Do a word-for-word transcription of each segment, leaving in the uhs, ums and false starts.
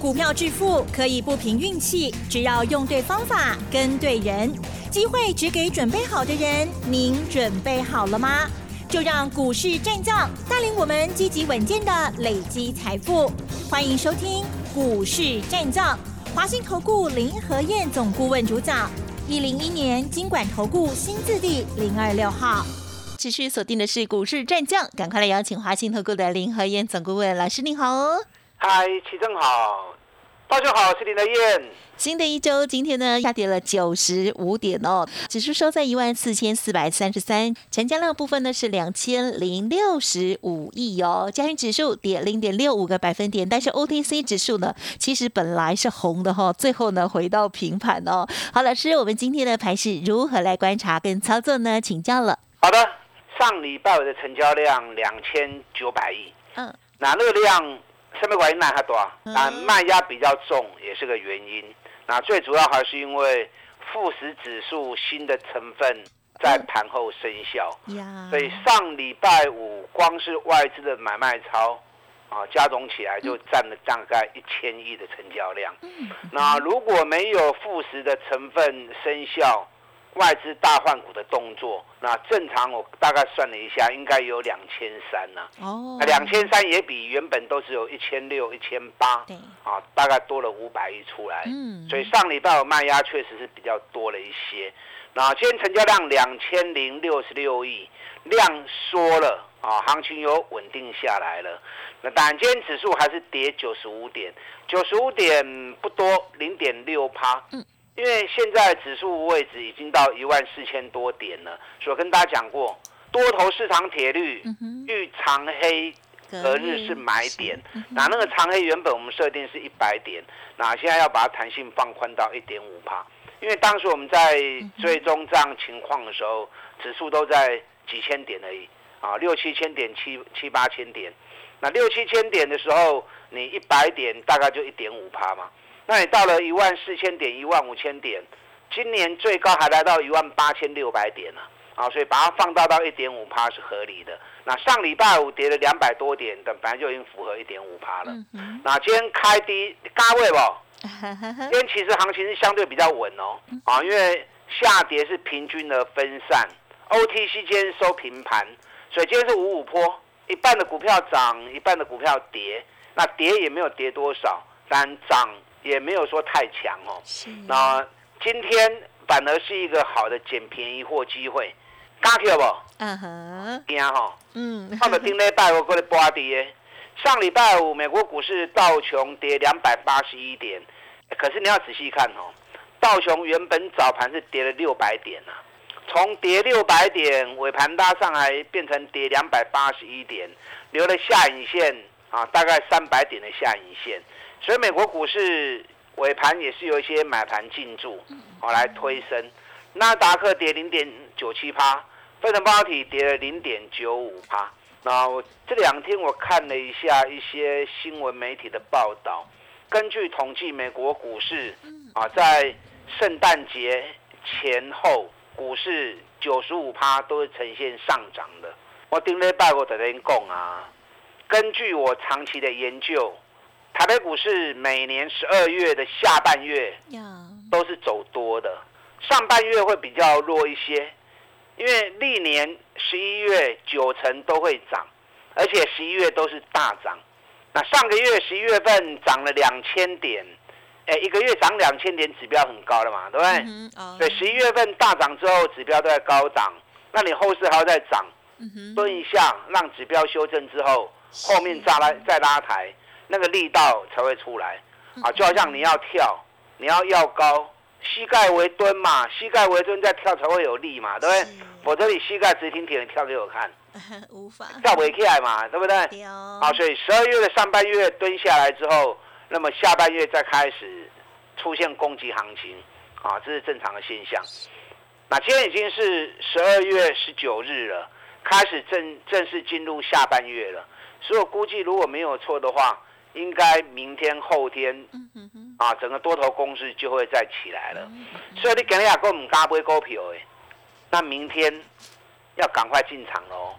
股票致富可以不凭运气，只要用对方法跟对人，机会只给准备好的人。您准备好了吗？就让股市战将带领我们积极稳健的累积财富。欢迎收听股市战将，华信投顾林和彥总顾问主讲，一零一年金管投顾新字第零二六号。持续锁定的是股市战将，赶快来邀请华信投顾的林和彥总顾问老师，您好。嗨，齐正好，大家好，我是林和彥。新的一周，今天呢下跌了九十五点哦，指数收在一万四千四百三十三，成交量部分呢是两千零六十五亿哦，加权指数跌零点六五个百分点，但是 O T C 指数呢其实本来是红的哈、哦，最后呢回到平盘哦。好，老师，我们今天的盘是如何来观察跟操作呢？请教了。好的，上礼拜我的成交量两千九百亿，嗯，那那个量上面管理那它多，那卖压比较重也是个原因。那最主要还是因为富时指数新的成分在盘后生效，所以上礼拜五光是外资的买卖超啊，加总起来就占了大概一千亿的成交量。那如果没有富时的成分生效，外资大换股的动作，那正常我大概算了一下，应该有两千三呢。哦，两千三也比原本都只有一千六、一千八，啊，大概多了五百亿出来。嗯，所以上礼拜我卖压确实是比较多了一些。那今天成交量两千零六十六亿，量缩了啊，行情有稳定下来了。那当然，今天指数还是跌九十五点，九十五点不多，零点六趴。嗯。因为现在指数位置已经到一万四千多点了，所以我跟大家讲过，多头市场铁律，遇长黑隔日是买点。那那个长黑原本我们设定是一百点，那现在要把它弹性放宽到一点五趴，因为当时我们在追踪这样情况的时候，指数都在几千点而已啊，六七千点、七七八千点。那六七千点的时候，你一百点大概就一点五趴嘛。那你到了一万四千点、一万五千点，今年最高还来到一万八千六百点呢、啊，啊，所以把它放大到一点五趴是合理的。那上礼拜五跌了两百多点，但本来就已经符合一点五趴了、嗯。那今天开低高位不？今天其实行情是相对比较稳哦，啊，因为下跌是平均的分散 ，O T C 今天收平盘，所以今天是五五波，一半的股票涨，一半的股票跌，那跌也没有跌多少，但涨也没有说太强哦，那今天反而是一个好的捡便宜货机会，敢去不？嗯哼，惊哈，嗯，我们顶礼拜我过来博跌，上礼拜五美国股市道琼跌两百八十一点，可是你要仔细看哦，道琼原本早盘是跌了六百点呐、啊，从跌六百点尾盘拉上来变成跌两百八十一点，留了下影线啊，大概三百点的下影线。所以美国股市尾盘也是有一些买盘进驻，好、哦、来推升。纳达克跌零点九七趴，费城半导体跌了零点九五趴。那我这两天我看了一下一些新闻媒体的报道，根据统计，美国股市啊在圣诞节前后，股市九十五趴都是呈现上涨的。我顶礼拜我在那讲啊，根据我长期的研究。台北股市每年十二月的下半月都是走多的，上半月会比较弱一些，因为历年十一月九成都会涨，而且十一月都是大涨。那上个月十一月份涨了两千点，哎、欸，一个月涨两千点指标很高了嘛，对不对？嗯哦、对，十一月份大涨之后指标都在高涨，那你后市还要再涨，蹲一下让指标修正之后，后面再拉再拉抬。那个力道才会出来啊！就好像你要跳，你要要高，膝盖微蹲嘛，膝盖微蹲再跳才会有力嘛，对不对？否则你膝盖直挺挺的跳给我看，无法跳不起来嘛，对不对？啊，所以十二月的上半月蹲下来之后，那么下半月再开始出现攻击行情啊，这是正常的现象。那今天已经是十二月十九日了，开始正正式进入下半月了，所以我估计如果没有错的话。应该明天后天，啊，整个多头攻势就会再起来了。所以你今日也唔敢买股票诶，那明天要赶快进场喽，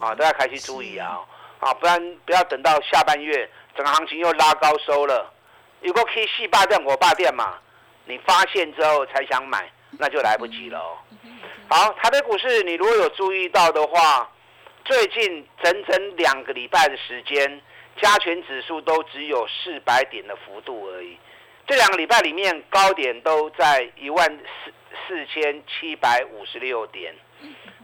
啊，都要开始注意啊，啊，不然不要等到下半月整个行情又拉高收了，有个 K 四八点五八点嘛，你发现之后才想买，那就来不及了、哦。好，台北股市你如果有注意到的话，最近整整两个礼拜的时间，加权指数都只有四百点的幅度而已。这两个礼拜里面，高点都在一万四千七百五十六点，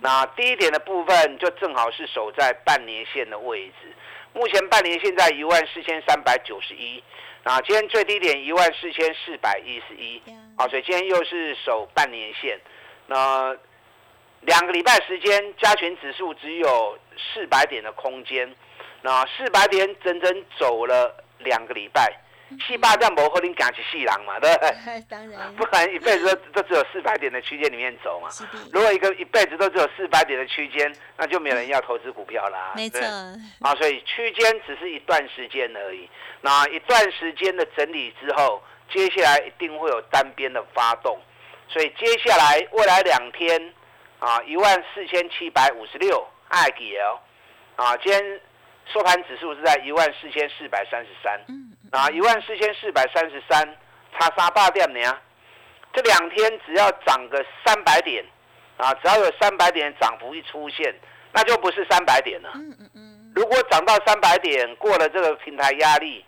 那低点的部分就正好是守在半年线的位置。目前半年线在一万四千三百九十一，啊，今天最低点一万四千四百一十一，啊，所以今天又是守半年线。那两个礼拜时间，加权指数只有四百点的空间，那四百点整整走了两个礼拜。七八站不可能赶起细狼嘛，对不对？当然，不然一辈子都都只有四百点的区间里面走嘛。如果一个一辈子都只有四百点的区间，那就没有人要投资股票啦。没错。啊，所以区间只是一段时间而已。那一段时间的整理之后，接下来一定会有单边的发动。所以接下来未来两天啊，一万四千七百五十六，爱给哦。啊，今天收盘指数是在一万四千四百三十三。啊，一万四千四百三十三，差三百点呢。这两天只要涨个三百点，啊，只要有三百点涨幅一出现，那就不是三百点了。如果涨到三百点，过了这个平台压力，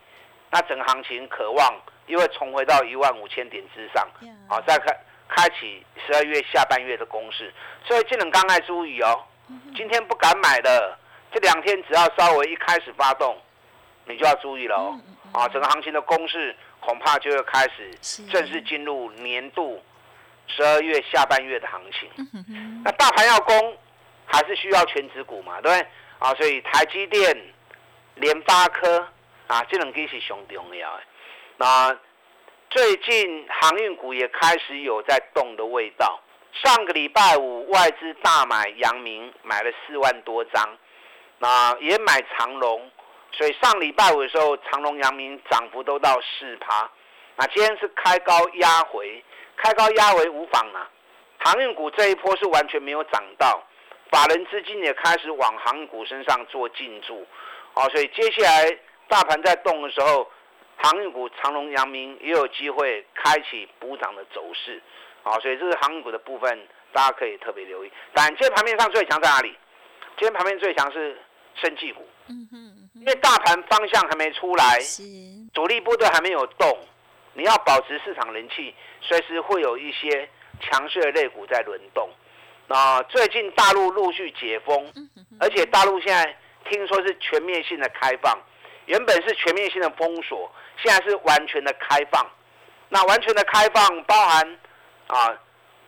那整个行情可望又会重回到一万五千点之上，啊，再开开启十二月下半月的攻势。所以，这两天要注意哦，今天不敢买的，这两天只要稍微一开始发动，你就要注意了哦。啊，整个行情的攻势恐怕就会开始正式进入年度十二月下半月的行情。那大盘要攻，还是需要全指股嘛，对不对？啊，所以台积电、联发科啊，这两个是上重要的。那、啊、最近航运股也开始有在动的味道。上个礼拜五外资大买阳明，买了四万多张，那、啊、也买长荣。所以上礼拜五的时候，长荣、阳明涨幅都到 百分之四， 那今天是开高压回，开高压回无妨啊。航运股这一波是完全没有涨到，法人资金也开始往航运股身上做进驻，哦，所以接下来大盘在动的时候，航运股长荣、阳明也有机会开启补涨的走势，哦，所以这是航运股的部分，大家可以特别留意。但今天盘面上最强在哪里？今天盘面最强是生技股。嗯哼。因为大盘方向还没出来，主力部队还没有动，你要保持市场人气，随时会有一些强势的类股在轮动。啊，最近大陆陆续解封，而且大陆现在听说是全面性的开放，原本是全面性的封锁，现在是完全的开放。那完全的开放包含啊，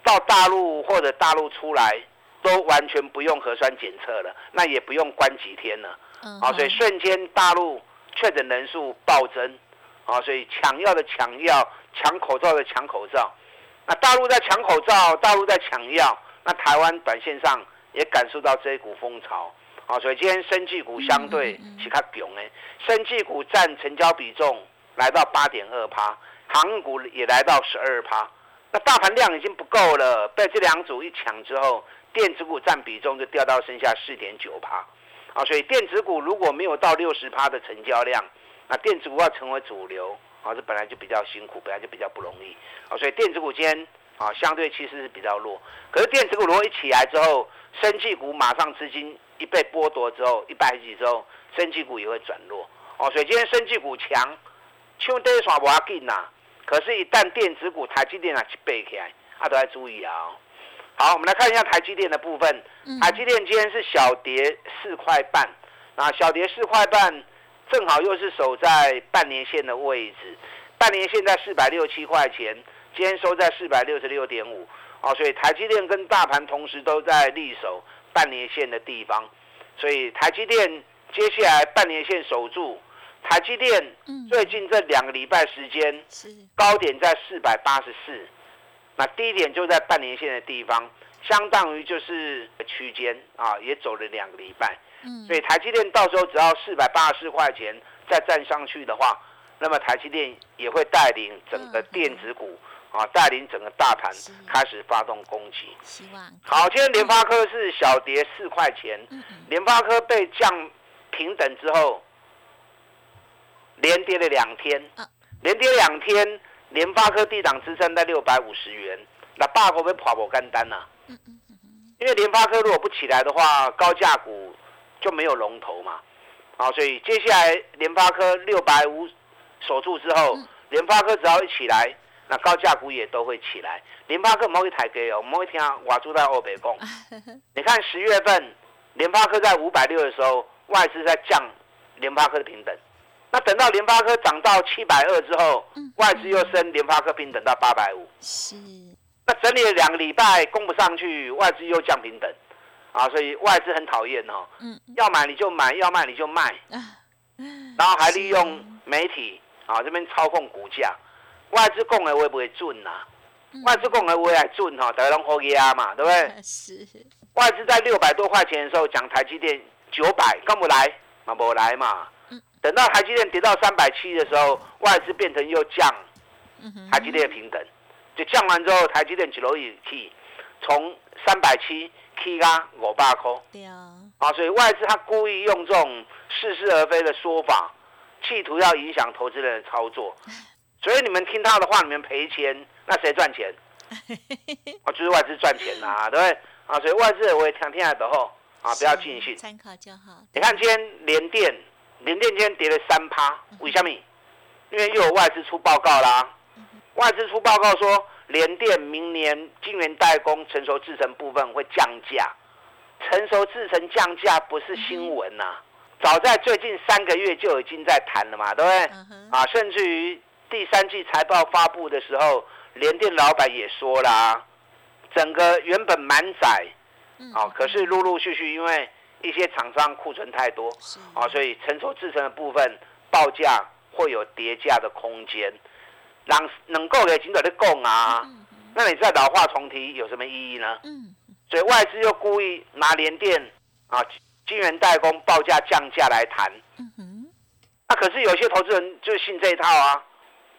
到大陆或者大陆出来都完全不用核酸检测了，那也不用关几天了。啊，所以瞬间大陆确诊人数暴增，啊，所以抢药的抢药，抢口罩的抢口罩，那大陆在抢口罩，大陆在抢药，那台湾短线上也感受到这一股风潮，啊，所以今天生技股相对是比较强的，生技股占成交比重来到 百分之八点二， 航运股也来到 百分之十二， 那大盘量已经不够了，被这两组一抢之后，电子股占比重就掉到剩下 百分之四点九。啊，所以电子股如果没有到 百分之六十 的成交量，那电子股要成为主流，啊，这本来就比较辛苦，本来就比较不容易。啊，所以电子股今天啊相对其实是比较弱。可是电子股如果一起来之后，生技股马上资金一被剥夺之后，一百几之后，生技股也会转弱。哦，啊，所以今天生技股强，像这耍不要紧呐。可是，一旦电子股台积电啊去背起来，啊都要注意啊。好，我们来看一下台积电的部分。台积电今天是小跌四块半，啊，小跌四块半，正好又是守在半年线的位置。半年线在四百六七块钱，今天收在四百六十六点五，啊，所以台积电跟大盘同时都在力守半年线的地方。所以台积电接下来半年线守住，台积电最近这两个礼拜时间，高点在四百八十四。那低点就在半年线的地方，相当于就是区间啊，也走了两个礼拜，嗯，所以台积电到时候只要四百八十四块钱再站上去的话，那么台积电也会带领整个电子股，嗯，啊，带领整个大盘开始发动攻击。希望好，今天联发科是小跌四块钱，联、嗯、发科被降平等之后，连跌了两天。啊，连跌两天，联发科低档支撑在六百五十元，那大国被跑不干单呐。因为联发科如果不起来的话，高价股就没有龙头嘛。啊，所以接下来联发科六百五守住之后，联发科只要一起来，那高价股也都会起来。联发科某一台给哦，某一天瓦住在欧北贡。你看十月份联发科在五百六的时候，外资在降联发科的平等。那等到联发科涨到七百二之后，外资又升联发科平等到八百五。是。那整理了两个礼拜攻不上去，外资又降平等，啊，所以外资很讨厌哦。嗯。要买你就买，要卖你就卖。然后还利用媒体啊这边操控股价，外资讲的话不会准啊，嗯、外资讲的话还准哈、啊，大家拢好压嘛，对不对？是。外资在六百多块钱的时候讲台积电九百，干不来嘛，不来嘛。等到台积电跌到三百七的时候，外资变成又降台积电的平等，就降完之后，台积电一路一起从三百七起到五百块。对啊，啊，所以外资他故意用这种似是而非的说法，企图要影响投资人的操作。所以你们听他的话，你们赔钱，那谁赚钱？啊，就是外资赚钱啊，对不对？啊，所以外资我也听听的吼，啊，不要尽信，参考就好。你看今天联电。联电今天跌了三趴，为什么？因为又有外资出报告啦。外资出报告说，联电明年晶圆代工成熟制程部分会降价。成熟制程降价不是新闻呐、啊，早在最近三个月就已经在谈了嘛，对不对？啊，甚至于第三季财报发布的时候，联电老板也说啦，整个原本满载，啊，可是陆陆续续因为。一些厂商库存太多、啊、所以成熟制程的部分报价会有叠价的空间。人能够给金主在供啊，那你再老话重提有什么意义呢？所以外资又故意拿联电啊、晶圆代工报价降价来谈。那、啊、可是有些投资人就信这一套啊。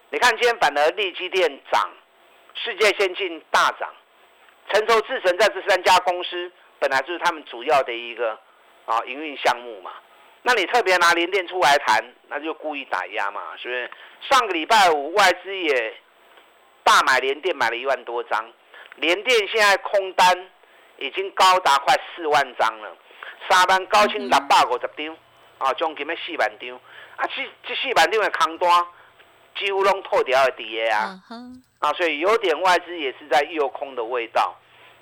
你看今天反而力积电涨，世界先进大涨，成熟制程在这三家公司本来就是他们主要的一个。啊，营运项目嘛，那你特别拿联电出来谈，那就故意打压嘛，是不是？上个礼拜五外资也大买联电，买了一万多张，联电现在空单已经高达快四万张了，三万九千六百五十张，啊，将近要四万张，啊，这这四万张的空单几乎拢透掉的底下啊，啊，所以有点外资也是在诱空的味道，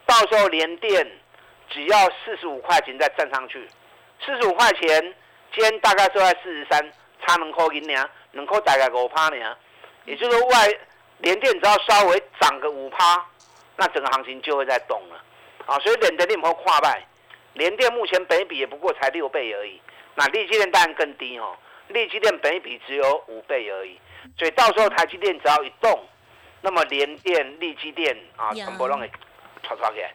到时候联电。只要四十五块钱再站上去，四十五块钱，今天大概收在四十三，差两块银两，两块大概五趴呢。也就是说，外联电只要稍微涨个五趴，那整个行情就会在动了。啊，所以联电你不要看卖，联电目前本益比也不过才六倍而已。那力积电当然更低哦，力积电本益比只有五倍而已。所以到时候台积电只要一动，那么联电、力积电啊，全部都给炒炒起来。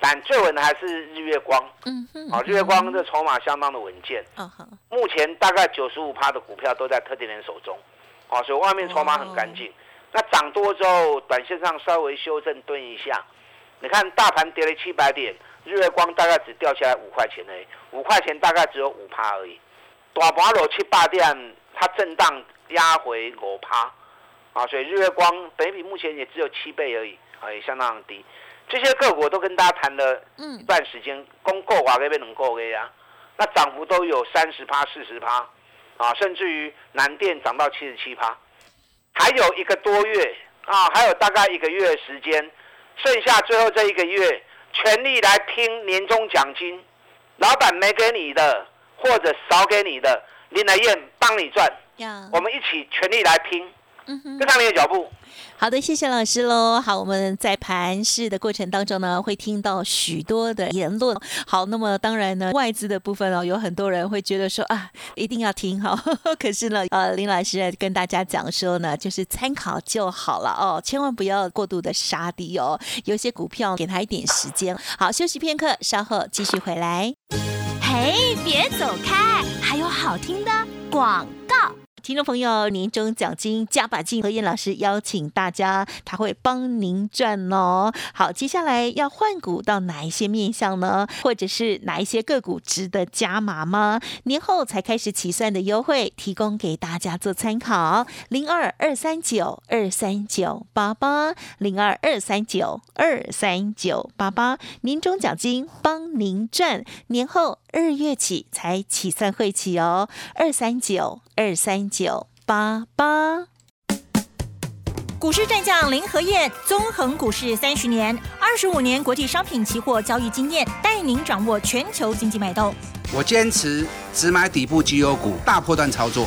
但最稳的还是日月光，嗯哼，啊，日月光这筹码相当的稳健，嗯哼，目前大概九十五趴的股票都在特定人手中，啊，所以外面筹码很干净。那涨多之后，短线上稍微修正蹲一下，你看大盘跌了七百点，日月光大概只掉下来五块钱而已，五块钱大概只有五趴而已。大盘落七八点，它震荡压回五趴，啊，所以日月光本益比目前也只有七倍而已，啊，也相当低。这些个股我都跟大家谈了一段时间，供够啊，那边能够的呀，那涨幅都有三十趴、四十趴，啊，甚至于南电涨到七十七趴，还有一个多月啊，还有大概一个月的时间，剩下最后这一个月，全力来拼年终奖金，老板没给你的或者少给你的，林来燕帮你赚， yeah. 我们一起全力来拼。跟上你的脚步。好的，谢谢老师喽。好，我们在盘市的过程当中呢，会听到许多的言论。好，那么当然呢，外资的部分哦，有很多人会觉得说啊，一定要听好。可是呢，呃，林老师跟大家讲说呢，就是参考就好了哦，千万不要过度的杀低哦。有些股票给他一点时间。好，休息片刻，稍后继续回来。嘿，别走开，还有好听的广告。听众朋友，年终奖金加把劲，何燕老师邀请大家，他会帮您赚哦。好，接下来要换股到哪一些面向呢？或者是哪一些个股值得加码吗？年后才开始起算的优惠，提供给大家做参考。零二二三九二三九八八，零二二三九二三九八八，年终奖金帮您赚，年后二月起才起算会起哦，二三九二三九八八。股市战将林和彥，纵横股市三十年，二十五年国际商品期货交易经验，带您掌握全球经济脉动。我坚持只买底部绩优股，大波段操作。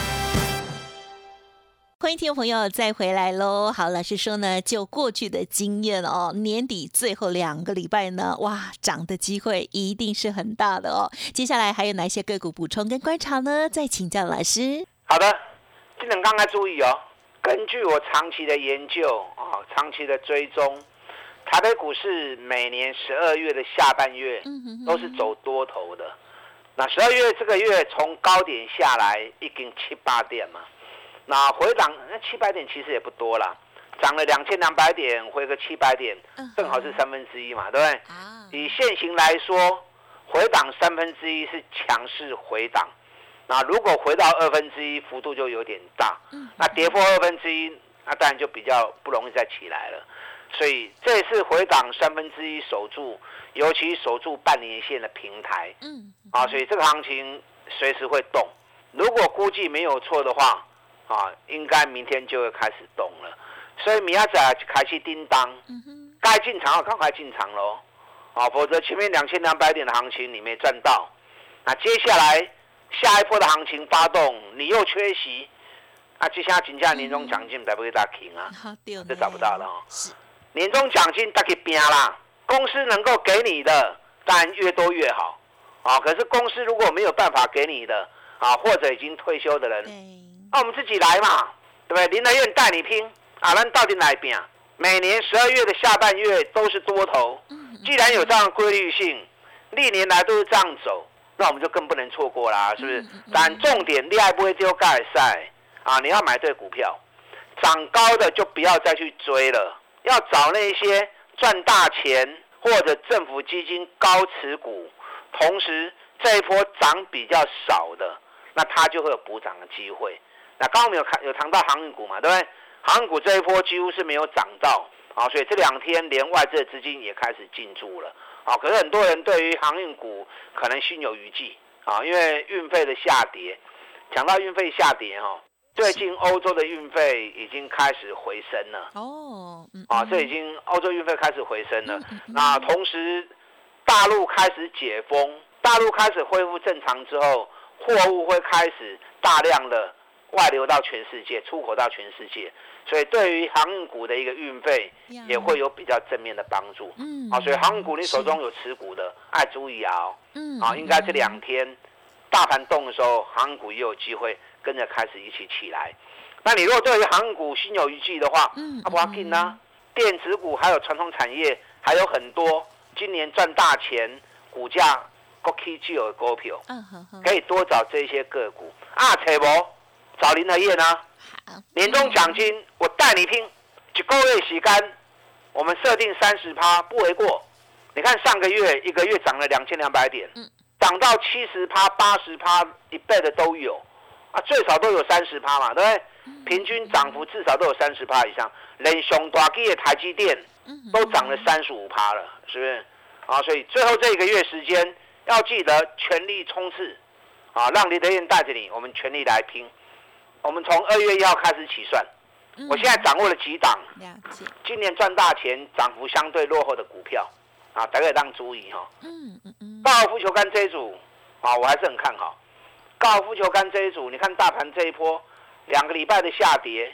欢迎听众朋友再回来喽！好，老师说呢，就过去的经验哦，年底最后两个礼拜呢，哇，涨的机会一定是很大的哦。接下来还有哪些个股补充跟观察呢？再请教老师。好的，今天刚刚注意哦，根据我长期的研究啊、哦，长期的追踪，台北股市每年十二月的下半月都是走多头的。那十二月这个月从高点下来已经七八点嘛。那回档那七百点其实也不多啦，涨了两千两百点，回个七百点，正好是三分之一嘛，对不对？以现行来说，回档三分之一是强势回档，那如果回到二分之一，幅度就有点大。那跌破二分之一，那当然就比较不容易再起来了。所以这次回档三分之一守住，尤其守住半年线的平台，嗯，啊，所以这个行情随时会动。如果估计没有错的话。啊，应该明天就会开始动了，所以明仔载开始叮当，该进场要赶快进场喽，啊，否则前面两千两百点的行情你没赚到，那、啊、接下来下一波的行情发动，你又缺席，啊，接下来金价年终奖金才不会大停啊，就找不到了、哦、年终奖金大家拼啦，公司能够给你的当然越多越好，啊，可是公司如果没有办法给你的，啊，或者已经退休的人。那、啊、我们自己来嘛，对不对？林和彥带你拼啊，咱到底来拼？每年十二月的下半月都是多头，既然有这样的规律性，历年来都是这样走，那我们就更不能错过啦，是不是？但重点你还不会丢盖赛啊，你要买对股票，涨高的就不要再去追了，要找那些赚大钱或者政府基金高持股，同时这一波涨比较少的，那它就会有补涨的机会。那刚刚我们有看有谈到航运股嘛，对不对？航运股这一波几乎是没有涨到，啊，所以这两天连外资的资金也开始进驻了，啊，可是很多人对于航运股可能心有余悸，啊，因为运费的下跌，讲到运费下跌哈，最近欧洲的运费已经开始回升了，哦，啊，这已经欧洲运费开始回升了，那同时大陆开始解封，大陆开始恢复正常之后，货物会开始大量的。外流到全世界，出口到全世界，所以对于航运股的一个运费也会有比较正面的帮助。嗯，啊，所以航运股你手中有持股的，爱注意啊、哦。嗯，啊，应该这两天大盘动的时候，航运股也有机会跟着开始一起起来。那你如果对于航运股心有余悸的话，嗯，啊不要紧啊，电子股还有传统产业还有很多今年赚大钱、股价国企具有的股票，可以多找这些个股啊，找无。找林和彥呢？年终奖金我带你拼，一个月时间，我们设定三十趴不为过。你看上个月一个月涨了两千两百点，涨到七十趴、八十趴一倍的都有，啊，最少都有三十趴嘛，对不对？平均涨幅至少都有三十趴以上，连熊大基的台积电都涨了三十五趴了，是不是？啊，所以最后这一个月时间要记得全力冲刺，啊，让林和彥带着你，我们全力来拼。我们从二月一号开始起算，我现在掌握了几档今年赚大钱、涨幅相对落后的股票啊，大家也当注意哈、哦。嗯嗯嗯。高尔夫球杆这一组啊，我还是很看好。高尔夫球杆这一组，你看大盘这一波两个礼拜的下跌，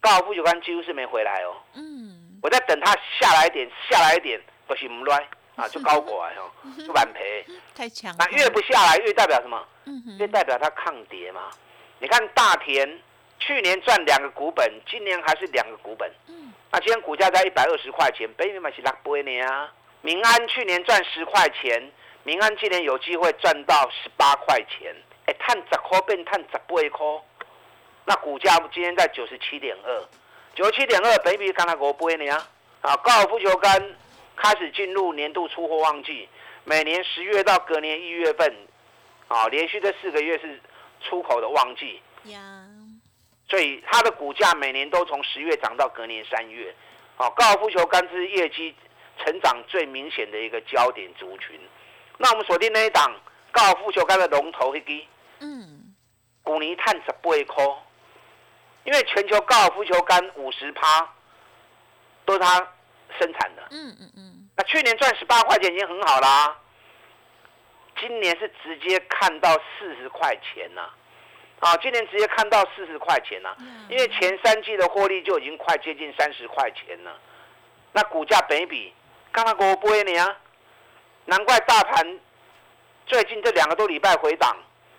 高尔夫球杆几乎是没回来哦。嗯。我在等它下来一点，下来一点，可是不赖啊，就高过来哦，就挽赔。太强了。那越不下来，越代表什么？越代表它抗跌嘛。你看大田去年赚两个股本，今年还是两个股本。嗯，那今天股价在一百二十块钱，北美买是六倍呢啊。民安去年赚十块钱，民安今年有机会赚到十八块钱，哎、欸，赚十块变赚十八块。那股价今天在九十七点二，九十七点二，北美刚才五倍呢啊。啊，高尔夫球杆开始进入年度出货旺季，每年十月到隔年一月份，啊，连续这四个月是出口的旺季。Yeah。所以它的股价每年都从十月涨到隔年三月，哦，高尔夫球杆是业绩成长最明显的一个焦点族群。那我们锁定那一档高尔夫球杆的龙头一支，嗯，去年赚十八块，因为全球高尔夫球杆五十趴都是它生产的，嗯嗯嗯，那去年赚十八块钱已经很好啦，今年是直接看到四十块钱呐、啊。啊，今年直接看到四十块钱了、啊，因为前三季的获利就已经快接近三十块钱了。那股价本比刚刚给我播你啊，难怪大盘最近这两个多礼拜回档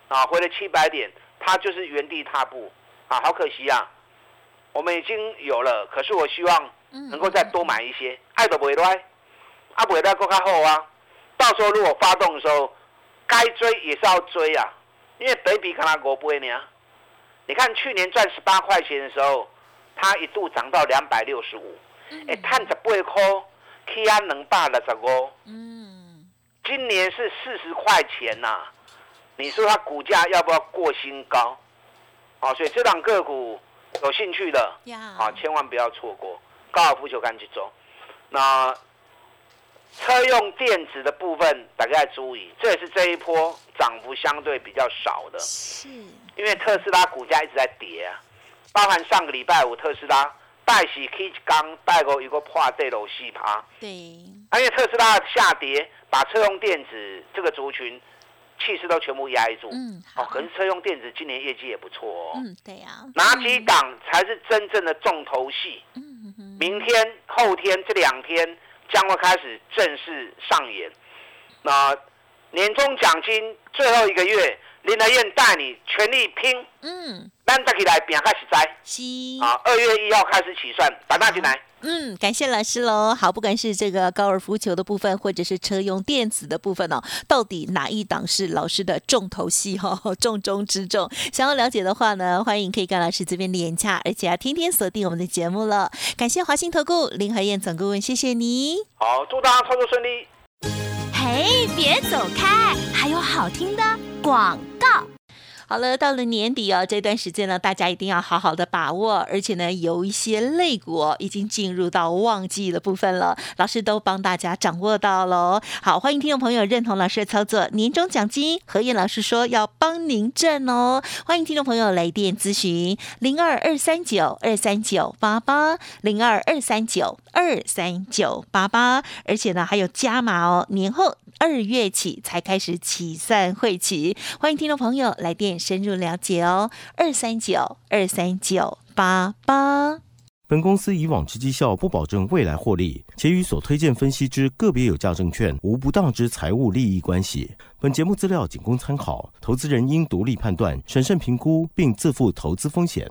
啊，回了七百点，它就是原地踏步啊，好可惜啊。我们已经有了，可是我希望能够再多买一些，爱都不会来，啊不会来够较好啊。到时候如果发动的时候，该追也是要追啊。因为北比卡拉国不会呢，你看去年赚十八块钱的时候，它一度涨到两百六十五，哎，探着不会抠，起啊能霸了这个，嗯，今年是四十块钱呐、啊，你说它股价要不要过新高？哦，所以这档个股有兴趣的，啊，千万不要错过高尔夫球杆去做。那车用电子的部分大家注意，这也是这一波涨幅相对比较少的，是因为特斯拉股价一直在跌啊，包含上个礼拜五特斯拉带起 K 刚带过一个破对楼细趴，对，因为特斯拉的下跌把车用电子这个族群气势都全部压抑住，嗯，好，哦，可是车用电子今年业绩也不错哦，嗯，对啊，哪几档才是真正的重头戏？嗯哼，明天、后天这两天。将会开始正式上演。那、呃、年终奖金最后一个月，林德燕带你全力拼。嗯，咱大家来拼较实在。是啊，二月一号开始起算，打大进来。嗯，感谢老师喽。好，不管是这个高尔夫球的部分，或者是车用电子的部分哦，到底哪一档是老师的重头戏哦，重中之重。想要了解的话呢，欢迎可以跟老师这边连洽，而且要天天锁定我们的节目了。感谢华信投顾林和彥总顾问，谢谢你。好，祝大家操作顺利。嘿，别走开，还有好听的广告。好了，到了年底哦，这段时间呢，大家一定要好好的把握，而且呢，有一些类股、哦、已经进入到旺季的部分了，老师都帮大家掌握到了。好，欢迎听众朋友认同老师的操作，年终奖金和彥老师说要帮您挣哦，欢迎听众朋友来电咨询零二二三九二三九八八零二二三九二三九八八，而且呢还有加码哦，年后二月起才开始起算会期，欢迎听众朋友来电。深入了解哦，二三九二三九八八。本公司以往之绩效不保证未来获利，且与所推荐分析之个别有价证券无不当之财务利益关系。本节目资料仅供参考，投资人应独立判断、审慎评估，并自负投资风险。